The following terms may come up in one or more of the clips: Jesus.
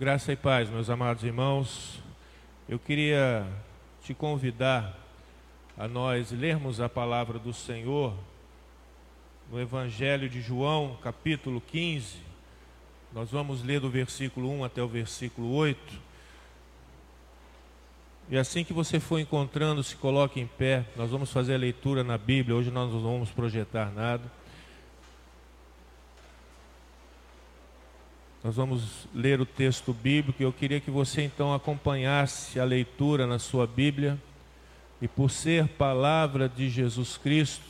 Graça e paz, meus amados irmãos. Eu queria te convidar a nós lermos a palavra do Senhor no Evangelho de João, capítulo 15. Nós vamos ler do versículo 1 até o versículo 8. E assim que você for encontrando, se coloque em pé. Nós vamos fazer a leitura na Bíblia. Hoje nós não vamos projetar nada. Nós vamos ler o texto bíblico e eu queria que você então acompanhasse a leitura na sua Bíblia. E por ser palavra de Jesus Cristo,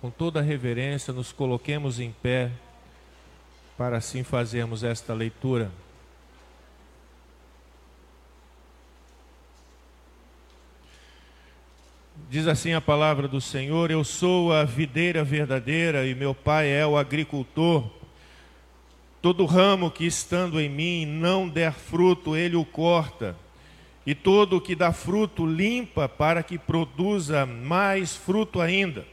com toda a reverência, nos coloquemos em pé para assim fazermos esta leitura. Diz assim a palavra do Senhor: Eu sou a videira verdadeira e meu Pai é o agricultor. Todo ramo que estando em mim não der fruto, ele o corta, e todo o que dá fruto limpa para que produza mais fruto ainda.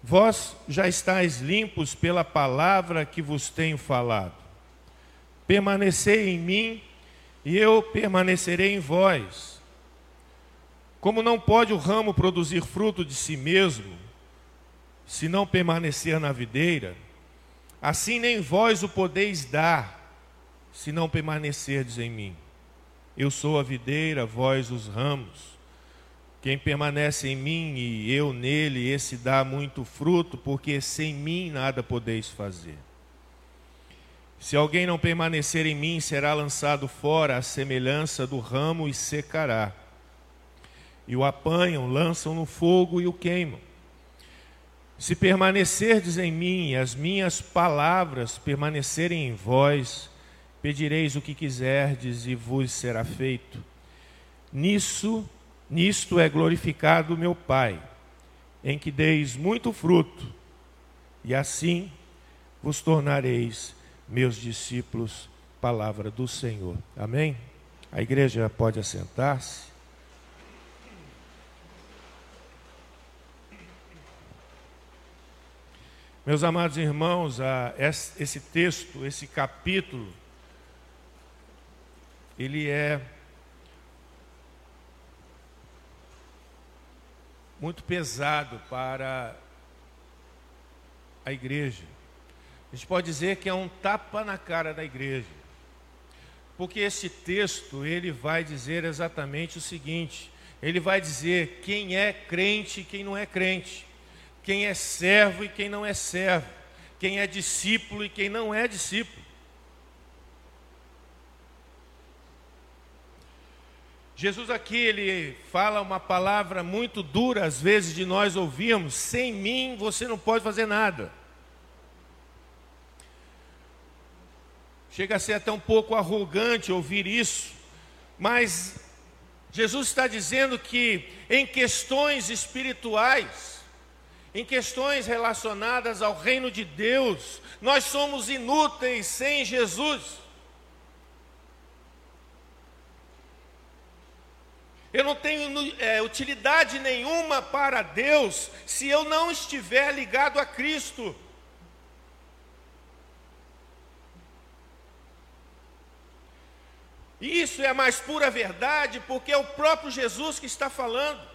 Vós já estáis limpos pela palavra que vos tenho falado. Permanecei em mim e eu permanecerei em vós. Como não pode o ramo produzir fruto de si mesmo, se não permanecer na videira, assim nem vós o podeis dar, se não permanecerdes em mim. Eu sou a videira, vós os ramos. Quem permanece em mim e eu nele, esse dá muito fruto, porque sem mim nada podeis fazer. Se alguém não permanecer em mim, será lançado fora à semelhança do ramo e secará. E o apanham, lançam no fogo e o queimam. Se permanecerdes em mim e as minhas palavras permanecerem em vós, pedireis o que quiserdes e vos será feito. Nisto é glorificado meu Pai, em que deis muito fruto, e assim vos tornareis meus discípulos. Palavra do Senhor. Amém? A igreja pode assentar-se. Meus amados irmãos, esse texto, esse capítulo, ele é muito pesado para a igreja. A gente pode dizer que é um tapa na cara da igreja, porque esse texto, ele vai dizer exatamente o seguinte: ele vai dizer quem é crente e quem não é crente. Quem é servo e quem não é servo. Quem é discípulo e quem não é discípulo. Jesus aqui, ele fala uma palavra muito dura, às vezes, de nós ouvirmos: sem mim você não pode fazer nada. Chega a ser até um pouco arrogante ouvir isso, mas Jesus está dizendo que em questões espirituais, em questões relacionadas ao reino de Deus, nós somos inúteis sem Jesus. Eu não tenho utilidade nenhuma para Deus se eu não estiver ligado a Cristo. E isso é a mais pura verdade, porque é o próprio Jesus que está falando.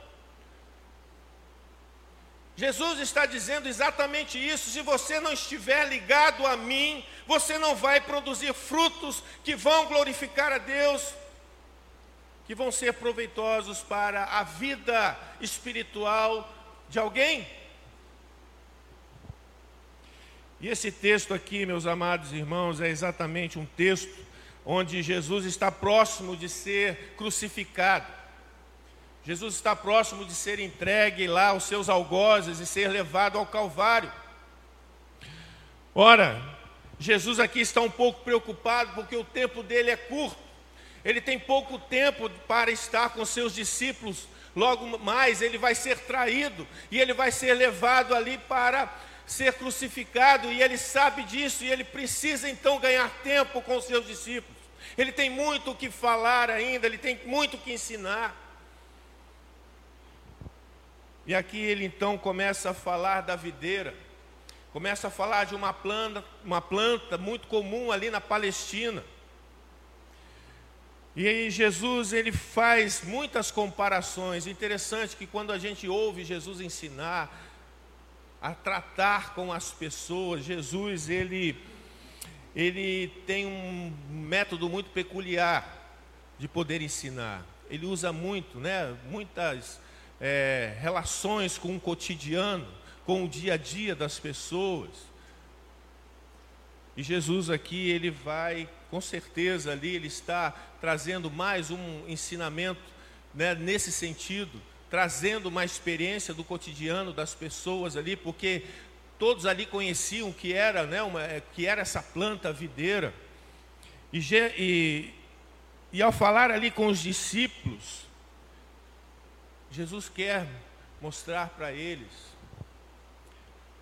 Jesus está dizendo exatamente isso: se você não estiver ligado a mim, você não vai produzir frutos que vão glorificar a Deus, que vão ser proveitosos para a vida espiritual de alguém. E esse texto aqui, meus amados irmãos, é exatamente um texto onde Jesus está próximo de ser crucificado. Jesus está próximo de ser entregue lá aos seus algozes e ser levado ao Calvário. Ora, Jesus aqui está um pouco preocupado porque o tempo dele é curto. Ele tem pouco tempo para estar com seus discípulos. Logo mais ele vai ser traído e ele vai ser levado ali para ser crucificado. E ele sabe disso e ele precisa então ganhar tempo com seus discípulos. Ele tem muito o que falar ainda, ele tem muito o que ensinar. E aqui ele então começa a falar da videira, começa a falar de uma planta muito comum ali na Palestina. E aí Jesus, ele faz muitas comparações. Interessante que quando a gente ouve Jesus ensinar a tratar com as pessoas, Jesus, ele tem um método muito peculiar de poder ensinar. Ele usa muito, muitas relações com o cotidiano, com o dia a dia das pessoas. E Jesus aqui, ele vai, com certeza ali, ele está trazendo mais um ensinamento, nesse sentido, trazendo uma experiência do cotidiano das pessoas ali, porque todos ali conheciam que era essa planta videira. E ao falar ali com os discípulos, Jesus quer mostrar para eles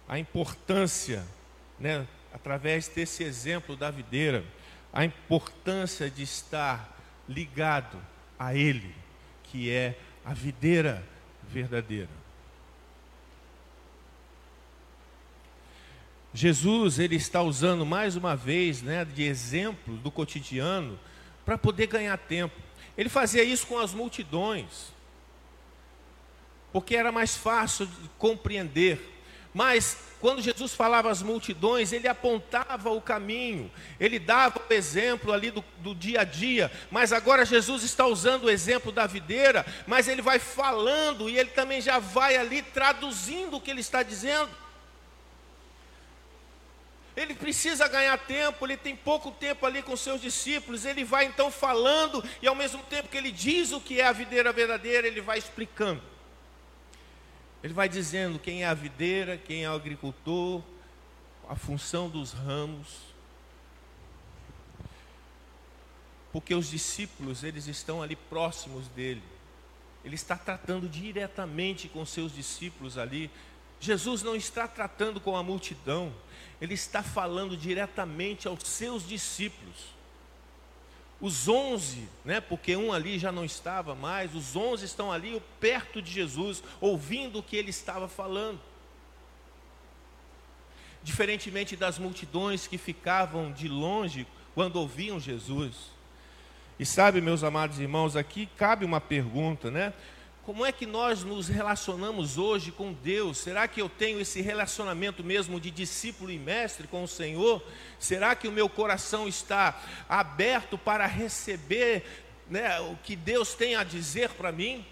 a importância, através desse exemplo da videira, a importância de estar ligado a Ele, que é a videira verdadeira. Jesus, ele está usando mais uma vez, de exemplo do cotidiano, para poder ganhar tempo. Ele fazia isso com as multidões, porque era mais fácil de compreender. Mas quando Jesus falava às multidões, ele apontava o caminho, ele dava o exemplo ali do dia a dia. Mas agora Jesus está usando o exemplo da videira, mas ele vai falando e ele também já vai ali traduzindo o que ele está dizendo. Ele precisa ganhar tempo, ele tem pouco tempo ali com seus discípulos. Ele vai então falando e ao mesmo tempo que ele diz o que é a videira verdadeira, ele vai explicando. Ele vai dizendo quem é a videira, quem é o agricultor, a função dos ramos. Porque os discípulos, eles estão ali próximos dele. Ele está tratando diretamente com seus discípulos ali. Jesus não está tratando com a multidão. Ele está falando diretamente aos seus discípulos. Os 11, porque um ali já não estava mais, os 11 estão ali perto de Jesus, ouvindo o que ele estava falando. Diferentemente das multidões que ficavam de longe quando ouviam Jesus. E sabe, meus amados irmãos, aqui cabe uma pergunta, Como é que nós nos relacionamos hoje com Deus? Será que eu tenho esse relacionamento mesmo de discípulo e mestre com o Senhor? Será que o meu coração está aberto para receber, o que Deus tem a dizer para mim?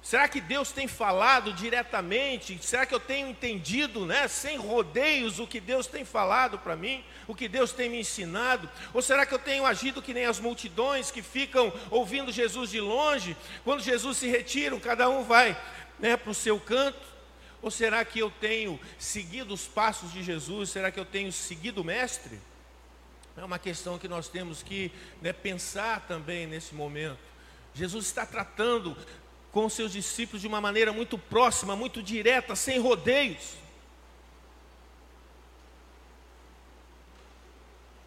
Será que Deus tem falado diretamente? Será que eu tenho entendido, sem rodeios, o que Deus tem falado para mim? O que Deus tem me ensinado? Ou será que eu tenho agido que nem as multidões que ficam ouvindo Jesus de longe? Quando Jesus se retira, cada um vai, para o seu canto. Ou será que eu tenho seguido os passos de Jesus? Será que eu tenho seguido o Mestre? É uma questão que nós temos que pensar também nesse momento. Jesus está tratando com seus discípulos de uma maneira muito próxima, muito direta, sem rodeios.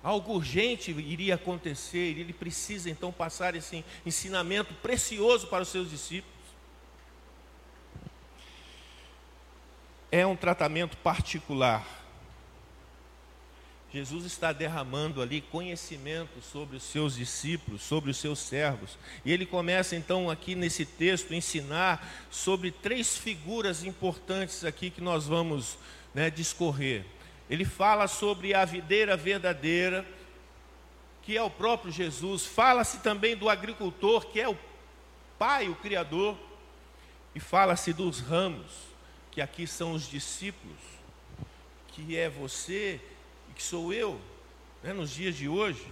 Algo urgente iria acontecer, e ele precisa então passar esse ensinamento precioso para os seus discípulos. É um tratamento particular. Jesus está derramando ali conhecimento sobre os seus discípulos, sobre os seus servos. E ele começa então aqui nesse texto a ensinar sobre três figuras importantes aqui que nós vamos discorrer. Ele fala sobre a videira verdadeira, que é o próprio Jesus. Fala-se também do agricultor, que é o Pai, o Criador. E fala-se dos ramos, que aqui são os discípulos, que é você, que sou eu, nos dias de hoje.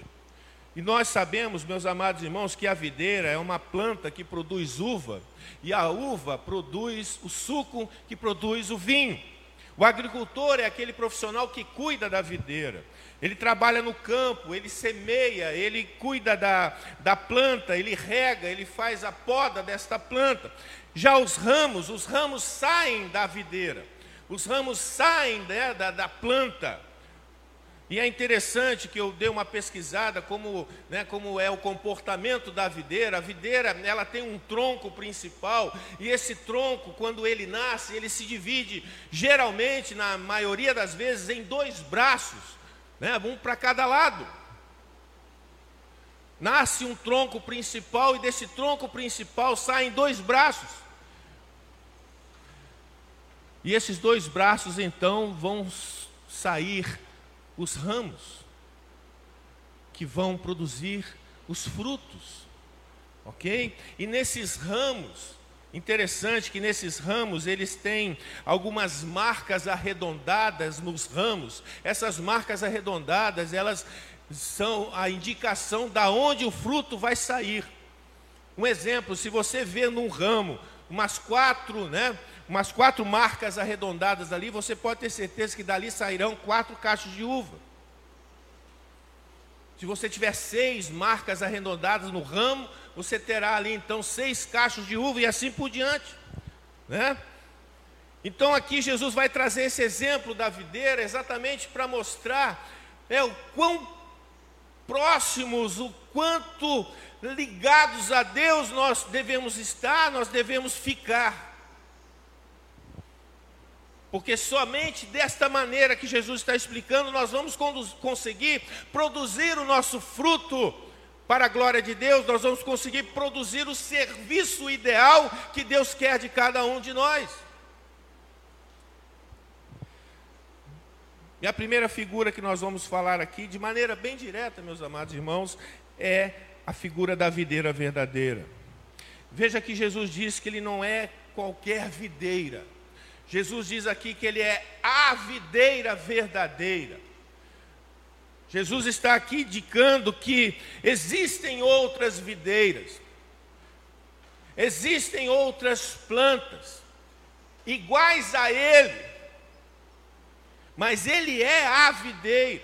E nós sabemos, meus amados irmãos, que a videira é uma planta que produz uva, e a uva produz o suco que produz o vinho. O agricultor é aquele profissional que cuida da videira. Ele trabalha no campo, ele semeia, ele cuida da planta, ele rega, ele faz a poda desta planta. Já os ramos saem da videira, os ramos saem da planta. E é interessante que eu dei uma pesquisada como é o comportamento da videira. A videira, ela tem um tronco principal, e esse tronco, quando ele nasce, ele se divide geralmente, na maioria das vezes, em dois braços, um para cada lado. Nasce um tronco principal e desse tronco principal saem dois braços. E esses dois braços, então, vão sair os ramos que vão produzir os frutos, ok? E nesses ramos, interessante que nesses ramos eles têm algumas marcas arredondadas nos ramos. Essas marcas arredondadas, elas são a indicação da onde o fruto vai sair. Um exemplo, se você vê num ramo umas quatro marcas arredondadas ali, você pode ter certeza que dali sairão 4 cachos de uva. Se você tiver 6 marcas arredondadas no ramo, você terá ali então 6 cachos de uva e assim por diante, Então aqui Jesus vai trazer esse exemplo da videira exatamente para mostrar o quão próximos, o quanto ligados a Deus nós devemos estar, nós devemos ficar. Porque somente desta maneira que Jesus está explicando, nós vamos conseguir produzir o nosso fruto para a glória de Deus, nós vamos conseguir produzir o serviço ideal que Deus quer de cada um de nós. E a primeira figura que nós vamos falar aqui, de maneira bem direta, meus amados irmãos, é a figura da videira verdadeira. Veja que Jesus diz que ele não é qualquer videira. Jesus diz aqui que ele é a videira verdadeira. Jesus está aqui indicando que existem outras videiras, existem outras plantas, iguais a ele, mas ele é a videira.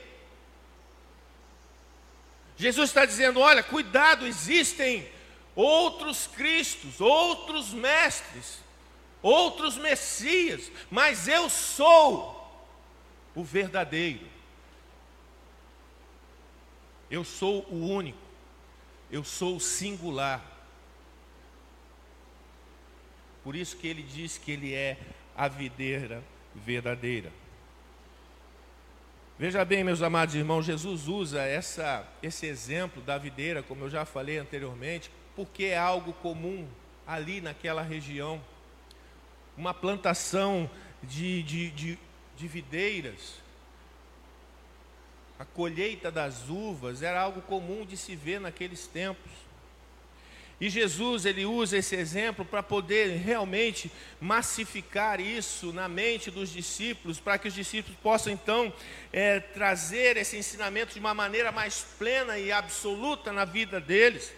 Jesus está dizendo, olha, cuidado, existem outros cristos, outros mestres, outros messias, mas eu sou o verdadeiro. Eu sou o único. Eu sou o singular. Por isso que ele diz que ele é a videira verdadeira. Veja bem, meus amados irmãos, Jesus usa esse exemplo da videira, como eu já falei anteriormente, porque é algo comum ali naquela região. Uma plantação de videiras, a colheita das uvas era algo comum de se ver naqueles tempos. E Jesus, ele usa esse exemplo para poder realmente massificar isso na mente dos discípulos, para que os discípulos possam então trazer esse ensinamento de uma maneira mais plena e absoluta na vida deles.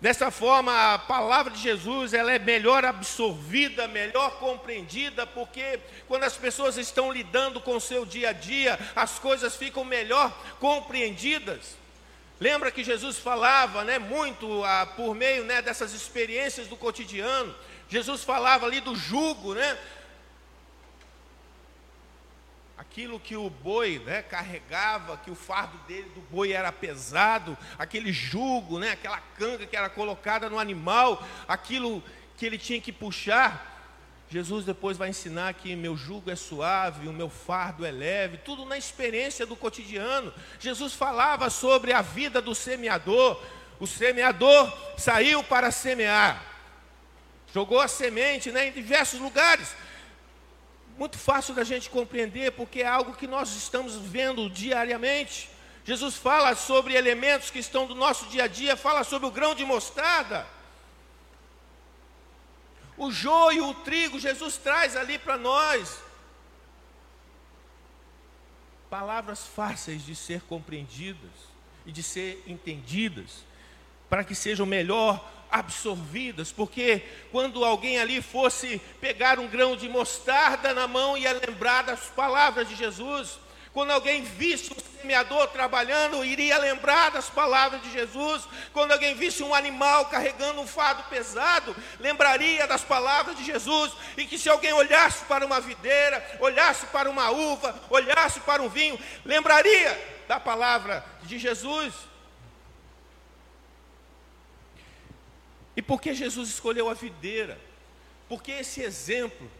Dessa forma, a palavra de Jesus, ela é melhor absorvida, melhor compreendida, porque quando as pessoas estão lidando com o seu dia a dia, as coisas ficam melhor compreendidas. Lembra que Jesus falava muito por meio dessas experiências do cotidiano. Jesus falava ali do jugo, Aquilo que o boi carregava, que o fardo dele do boi era pesado, aquele jugo, aquela canga que era colocada no animal, aquilo que ele tinha que puxar. Jesus depois vai ensinar que meu jugo é suave, o meu fardo é leve, tudo na experiência do cotidiano. Jesus falava sobre a vida do semeador. O semeador saiu para semear, jogou a semente em diversos lugares. Muito fácil da gente compreender, porque é algo que nós estamos vendo diariamente. Jesus fala sobre elementos que estão do nosso dia a dia, fala sobre o grão de mostarda. O joio, o trigo, Jesus traz ali para nós. Palavras fáceis de ser compreendidas e de ser entendidas, para que sejam melhor absorvidas, porque quando alguém ali fosse pegar um grão de mostarda na mão, ia lembrar das palavras de Jesus. Quando alguém visse o semeador trabalhando, iria lembrar das palavras de Jesus. Quando alguém visse um animal carregando um fardo pesado, lembraria das palavras de Jesus. E que se alguém olhasse para uma videira, olhasse para uma uva, olhasse para um vinho, lembraria da palavra de Jesus. E por que Jesus escolheu a videira? Porque esse exemplo...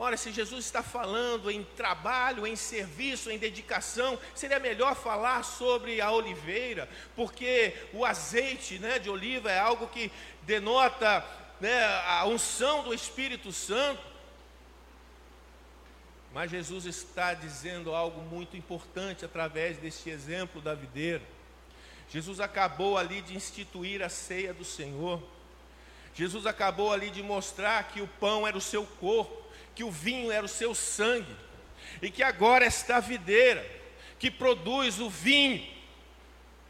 Ora, se Jesus está falando em trabalho, em serviço, em dedicação, seria melhor falar sobre a oliveira, porque o azeite, né, de oliva é algo que denota, né, a unção do Espírito Santo. Mas Jesus está dizendo algo muito importante através deste exemplo da videira. Jesus acabou ali de instituir a ceia do Senhor. Jesus acabou ali de mostrar que o pão era o seu corpo, que o vinho era o seu sangue, e que agora esta videira que produz o vinho,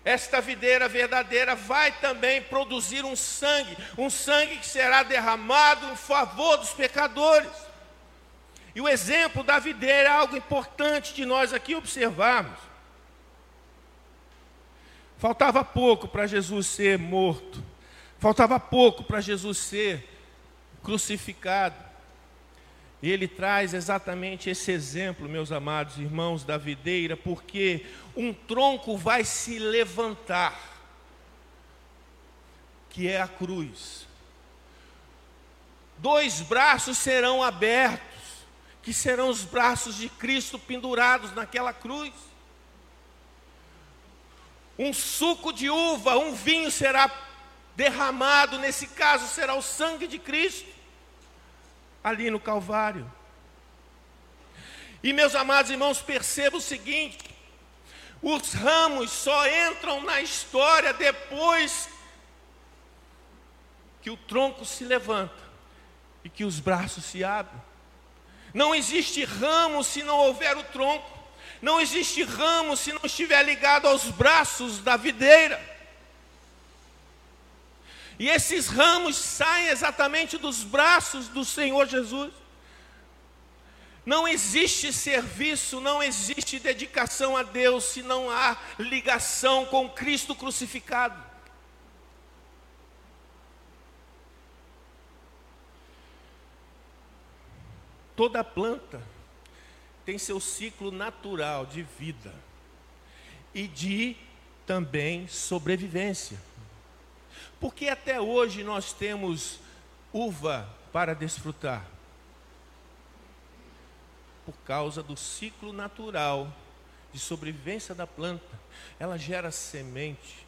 esta videira verdadeira vai também produzir um sangue que será derramado em favor dos pecadores. E o exemplo da videira é algo importante de nós aqui observarmos. Faltava pouco para Jesus ser morto, faltava pouco para Jesus ser crucificado. E ele traz exatamente esse exemplo, meus amados irmãos, da videira, porque um tronco vai se levantar, que é a cruz. Dois braços serão abertos, que serão os braços de Cristo pendurados naquela cruz. Um suco de uva, um vinho será derramado, nesse caso será o sangue de Cristo, ali no Calvário. E, meus amados irmãos, perceba o seguinte: os ramos só entram na história depois que o tronco se levanta e que os braços se abrem. Não existe ramo se não houver o tronco. Não existe ramo se não estiver ligado aos braços da videira. E esses ramos saem exatamente dos braços do Senhor Jesus. Não existe serviço, não existe dedicação a Deus, se não há ligação com Cristo crucificado. Toda planta tem seu ciclo natural de vida e de também sobrevivência. Porque até hoje nós temos uva para desfrutar? Por causa do ciclo natural de sobrevivência da planta. Ela gera semente.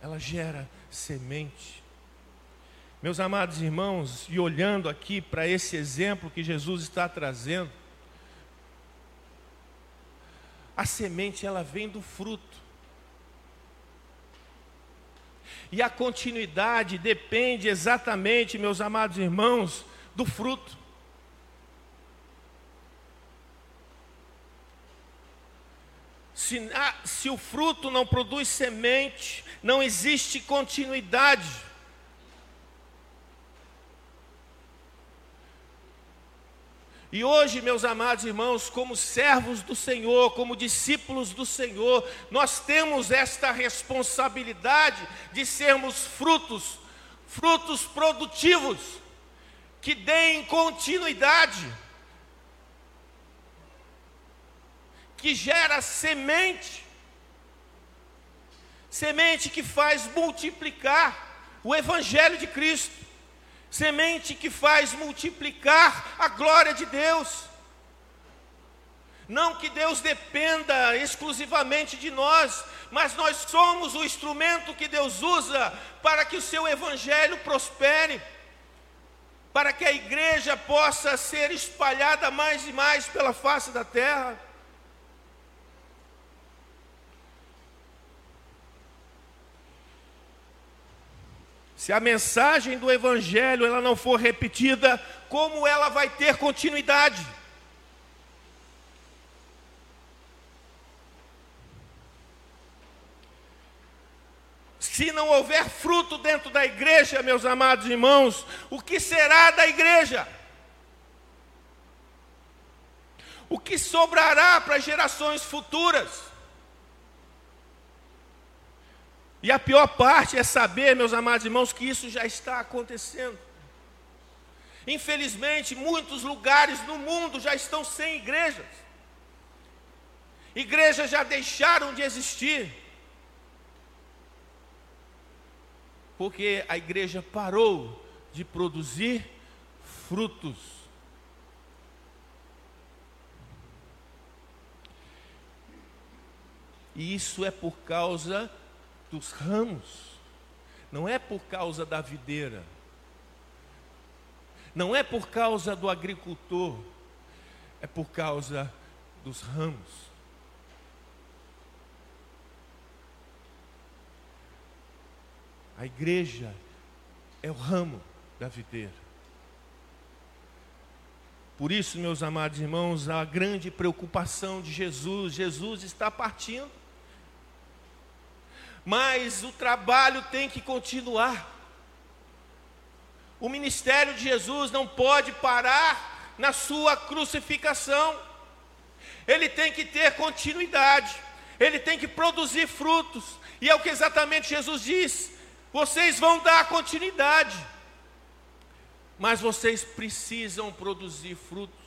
Ela gera semente. Meus amados irmãos, e olhando aqui para esse exemplo que Jesus está trazendo, a semente, ela vem do fruto. E a continuidade depende exatamente, meus amados irmãos, do fruto. Se o fruto não produz semente, não existe continuidade. E hoje, meus amados irmãos, como servos do Senhor, como discípulos do Senhor, nós temos esta responsabilidade de sermos frutos produtivos, que deem continuidade, que gera semente que faz multiplicar o Evangelho de Cristo. Semente que faz multiplicar a glória de Deus. Não que Deus dependa exclusivamente de nós, mas nós somos o instrumento que Deus usa para que o seu evangelho prospere, para que a igreja possa ser espalhada mais e mais pela face da terra. Se a mensagem do Evangelho ela não for repetida, como ela vai ter continuidade? Se não houver fruto dentro da igreja, meus amados irmãos, o que será da igreja? o que sobrará para gerações futuras? E a pior parte é saber, meus amados irmãos, que isso já está acontecendo. Infelizmente, muitos lugares no mundo já estão sem igrejas. Igrejas já deixaram de existir. Porque a igreja parou de produzir frutos. E isso é por causa dos ramos, não é por causa da videira, não é por causa do agricultor, é por causa dos ramos. A igreja é o ramo da videira. Por isso, meus amados irmãos, a grande preocupação de Jesus, Jesus está partindo. Mas o trabalho tem que continuar. O ministério de Jesus não pode parar na sua crucificação. Ele tem que ter continuidade. Ele tem que produzir frutos. E é o que exatamente Jesus diz. Vocês vão dar continuidade. Mas vocês precisam produzir frutos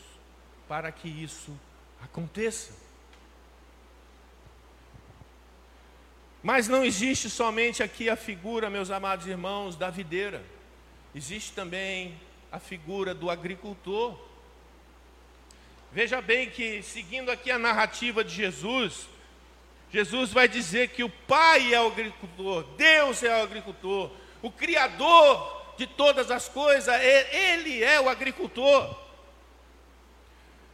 para que isso aconteça. Mas não existe somente aqui a figura, meus amados irmãos, da videira. Existe também a figura do agricultor. Veja bem que, seguindo aqui a narrativa de Jesus, Jesus vai dizer que o Pai é o agricultor, Deus é o agricultor, o Criador de todas as coisas, Ele é o agricultor.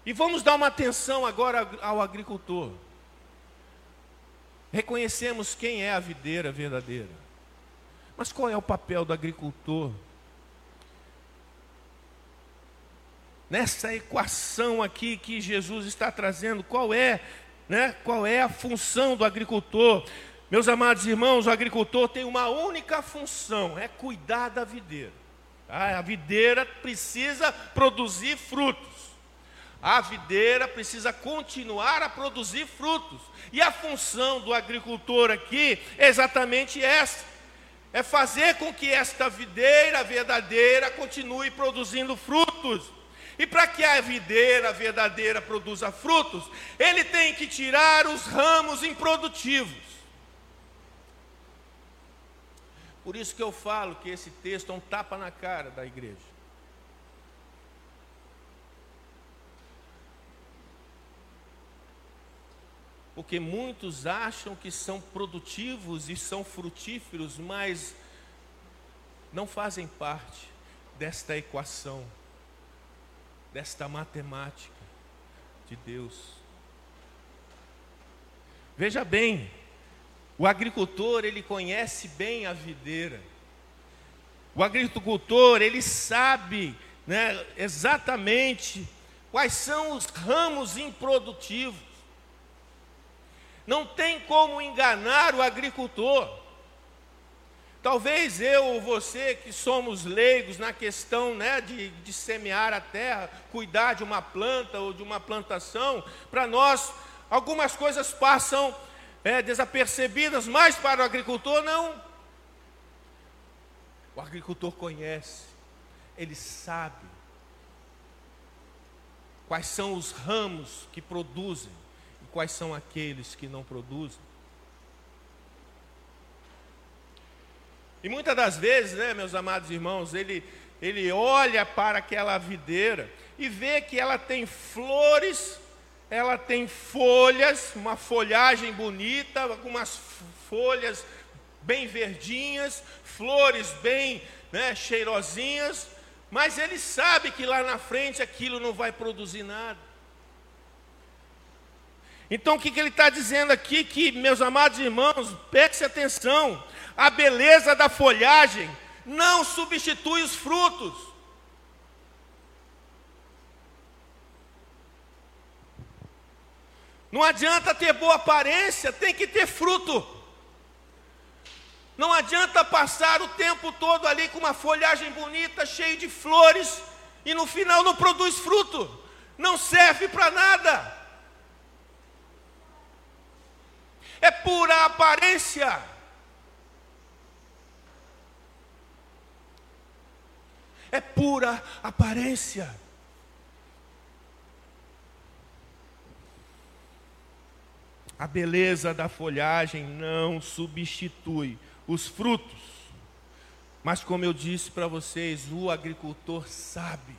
E vamos dar uma atenção agora ao agricultor. Reconhecemos quem é a videira verdadeira. Mas qual é o papel do agricultor? Nessa equação aqui que Jesus está trazendo, qual é a função do agricultor? Meus amados irmãos, o agricultor tem uma única função, é cuidar da videira. A videira precisa produzir frutos. A videira precisa continuar a produzir frutos. E a função do agricultor aqui é exatamente essa. É fazer com que esta videira verdadeira continue produzindo frutos. E para que a videira verdadeira produza frutos, ele tem que tirar os ramos improdutivos. Por isso que eu falo que esse texto é um tapa na cara da igreja. Porque muitos acham que são produtivos e são frutíferos, mas não fazem parte desta equação, desta matemática de Deus. Veja bem, o agricultor, ele conhece bem a videira. O agricultor, ele sabe, exatamente quais são os ramos improdutivos. Não tem como enganar o agricultor. Talvez eu ou você que somos leigos na questão de semear a terra, cuidar de uma planta ou de uma plantação, para nós algumas coisas passam desapercebidas, mas para o agricultor não. O agricultor conhece, ele sabe quais são os ramos que produzem. Quais são aqueles que não produzem? E muitas das vezes, meus amados irmãos, ele olha para aquela videira e vê que ela tem flores, ela tem folhas, uma folhagem bonita, algumas folhas bem verdinhas, flores bem cheirosinhas, mas ele sabe que lá na frente aquilo não vai produzir nada. Então o que ele está dizendo aqui? Que, meus amados irmãos, preste atenção, a beleza da folhagem não substitui os frutos. Não adianta ter boa aparência, tem que ter fruto. Não adianta passar o tempo todo ali com uma folhagem bonita, cheia de flores, e no final não produz fruto. não serve para nada. É pura aparência. É pura aparência. A beleza da folhagem não substitui os frutos. Mas como eu disse para vocês, o agricultor sabe,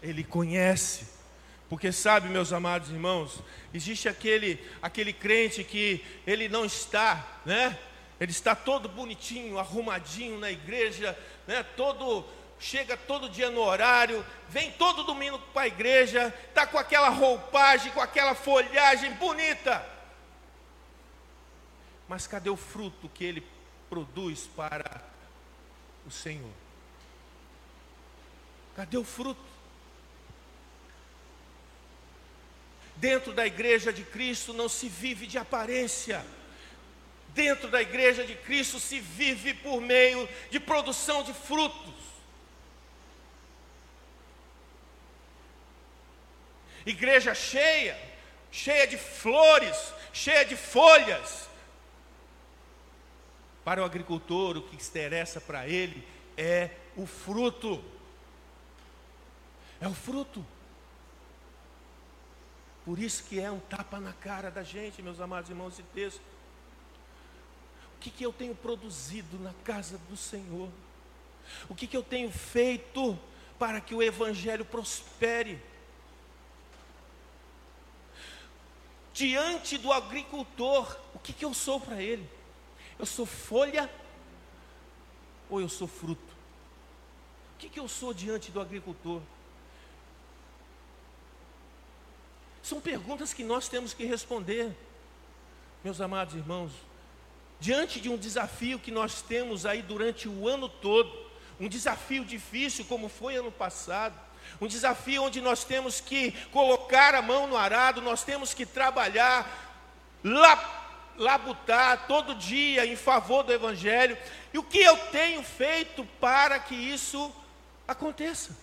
ele conhece. Porque sabe, meus amados irmãos, existe aquele crente que ele não está, né? Ele está todo bonitinho, arrumadinho na igreja, né? Chega todo dia no horário, vem todo domingo para a igreja, está com aquela roupagem, com aquela folhagem bonita. Mas cadê o fruto que ele produz para o Senhor? Cadê o fruto? Dentro da igreja de Cristo não se vive de aparência. Dentro da igreja de Cristo se vive por meio de produção de frutos. Igreja cheia, cheia de flores, cheia de folhas. Para o agricultor, o que interessa para ele é o fruto. É o fruto. Por isso que é um tapa na cara da gente, meus amados irmãos, esse texto. O que eu tenho produzido na casa do Senhor? O que eu tenho feito para que o evangelho prospere? Diante do agricultor, o que eu sou para ele? Eu sou folha ou eu sou fruto? O que eu sou diante do agricultor? São perguntas que nós temos que responder, meus amados irmãos. Diante de um desafio que nós temos aí durante o ano todo, um desafio difícil como foi ano passado, um desafio onde nós temos que colocar a mão no arado, nós temos que trabalhar, labutar todo dia em favor do evangelho. E o que eu tenho feito para que isso aconteça?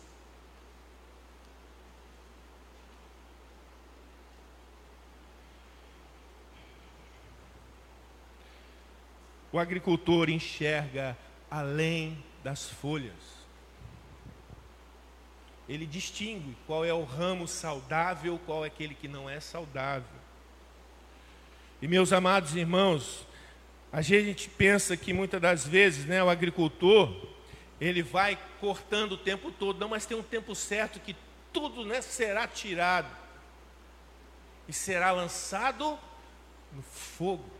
O agricultor enxerga além das folhas. Ele distingue qual é o ramo saudável, qual é aquele que não é saudável. E meus amados irmãos, a gente pensa que muitas das vezes, né, o agricultor, ele vai cortando o tempo todo. Não, mas tem um tempo certo que tudo, né, será tirado e será lançado no fogo.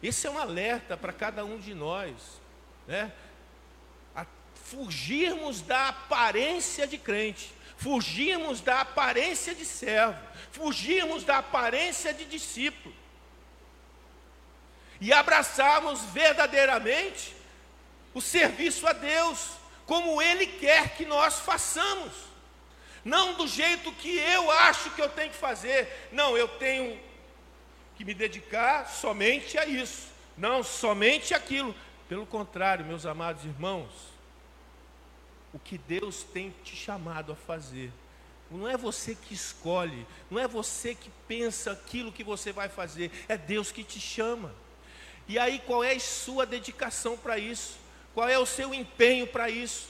Esse é um alerta para cada um de nós, né? Fugirmos da aparência de crente, fugirmos da aparência de servo, fugirmos da aparência de discípulo e abraçarmos verdadeiramente o serviço a Deus, como Ele quer que nós façamos, não do jeito que eu acho que eu tenho que fazer. Não, eu tenho que me dedicar somente a isso, não somente aquilo. Pelo contrário, meus amados irmãos, o que Deus tem te chamado a fazer, não é você que escolhe, não é você que pensa aquilo que você vai fazer, é Deus que te chama. E aí, qual é a sua dedicação para isso? Qual é o seu empenho para isso?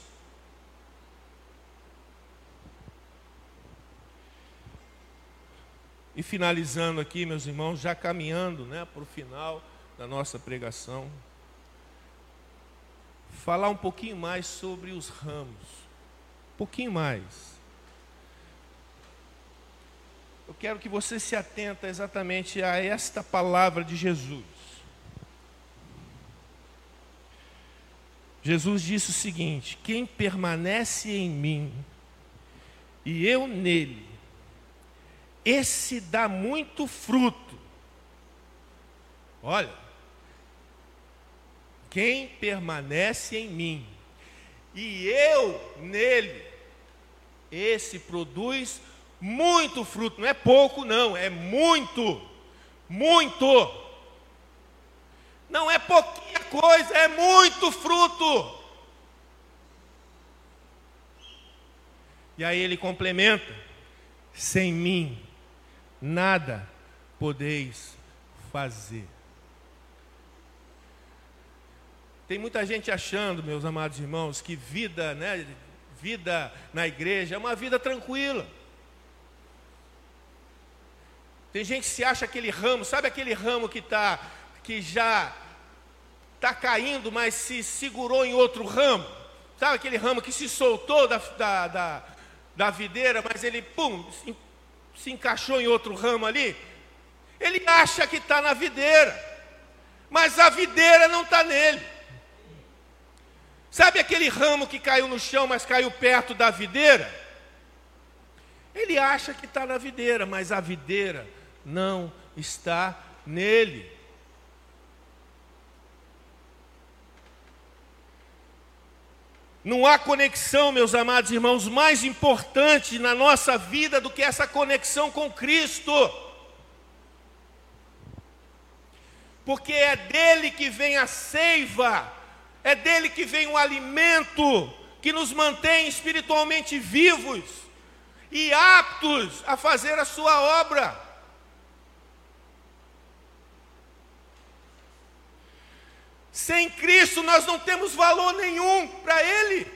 E finalizando aqui, meus irmãos, já caminhando, né, para o final da nossa pregação, falar um pouquinho mais sobre os ramos, um pouquinho mais. Eu quero que você se atenta exatamente a esta palavra de Jesus. Jesus disse o seguinte: quem permanece em mim e eu nele, esse dá muito fruto. Olha, quem permanece em mim e eu nele, esse produz muito fruto. Não é pouco, não, é muito, muito. Não é pouquinha coisa, é muito fruto. E aí ele complementa: sem mim nada podeis fazer. Tem muita gente achando, meus amados irmãos, que vida, vida na igreja é uma vida tranquila. Tem gente que se acha aquele ramo, sabe aquele ramo que já está caindo, mas se segurou em outro ramo? Sabe aquele ramo que se soltou da videira, mas ele, se encaixou em outro ramo ali? Ele acha que está na videira, mas a videira não está nele. Sabe aquele ramo que caiu no chão, mas caiu perto da videira? Ele acha que está na videira, mas a videira não está nele. Não há conexão, meus amados irmãos, mais importante na nossa vida do que essa conexão com Cristo. Porque é dele que vem a seiva, é dele que vem o alimento que nos mantém espiritualmente vivos e aptos a fazer a sua obra. Sem Cristo nós não temos valor nenhum para Ele.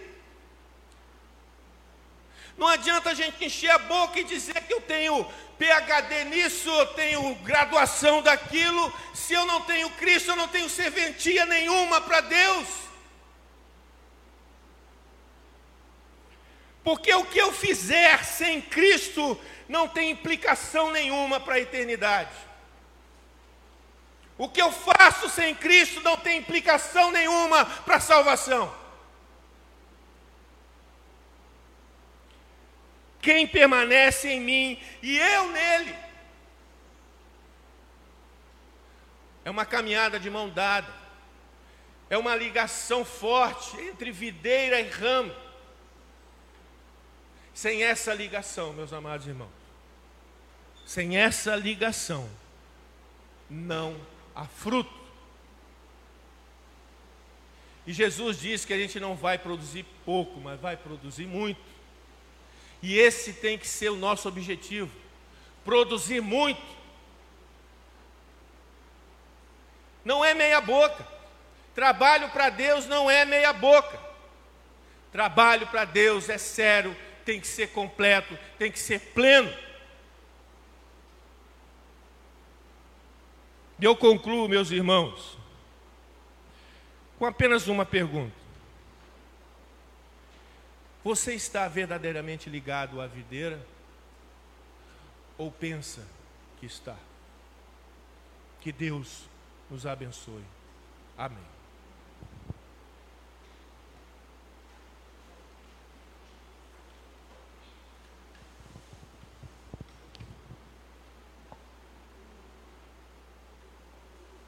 Não adianta a gente encher a boca e dizer que eu tenho PhD nisso, eu tenho graduação daquilo. Se eu não tenho Cristo, eu não tenho serventia nenhuma para Deus. Porque o que eu fizer sem Cristo não tem implicação nenhuma para a eternidade. O que eu faço sem Cristo não tem implicação nenhuma para a salvação. Quem permanece em mim e eu nele. É uma caminhada de mão dada. É uma ligação forte entre videira e ramo. Sem essa ligação, meus amados irmãos, sem essa ligação, não há fruto. E Jesus diz que a gente não vai produzir pouco, mas vai produzir muito. E esse tem que ser o nosso objetivo: produzir muito. Não é meia boca. Trabalho para Deus não é meia boca. Trabalho para Deus é sério, tem que ser completo, tem que ser pleno. E eu concluo, meus irmãos, com apenas uma pergunta: você está verdadeiramente ligado à videira? Ou pensa que está? Que Deus nos abençoe. Amém.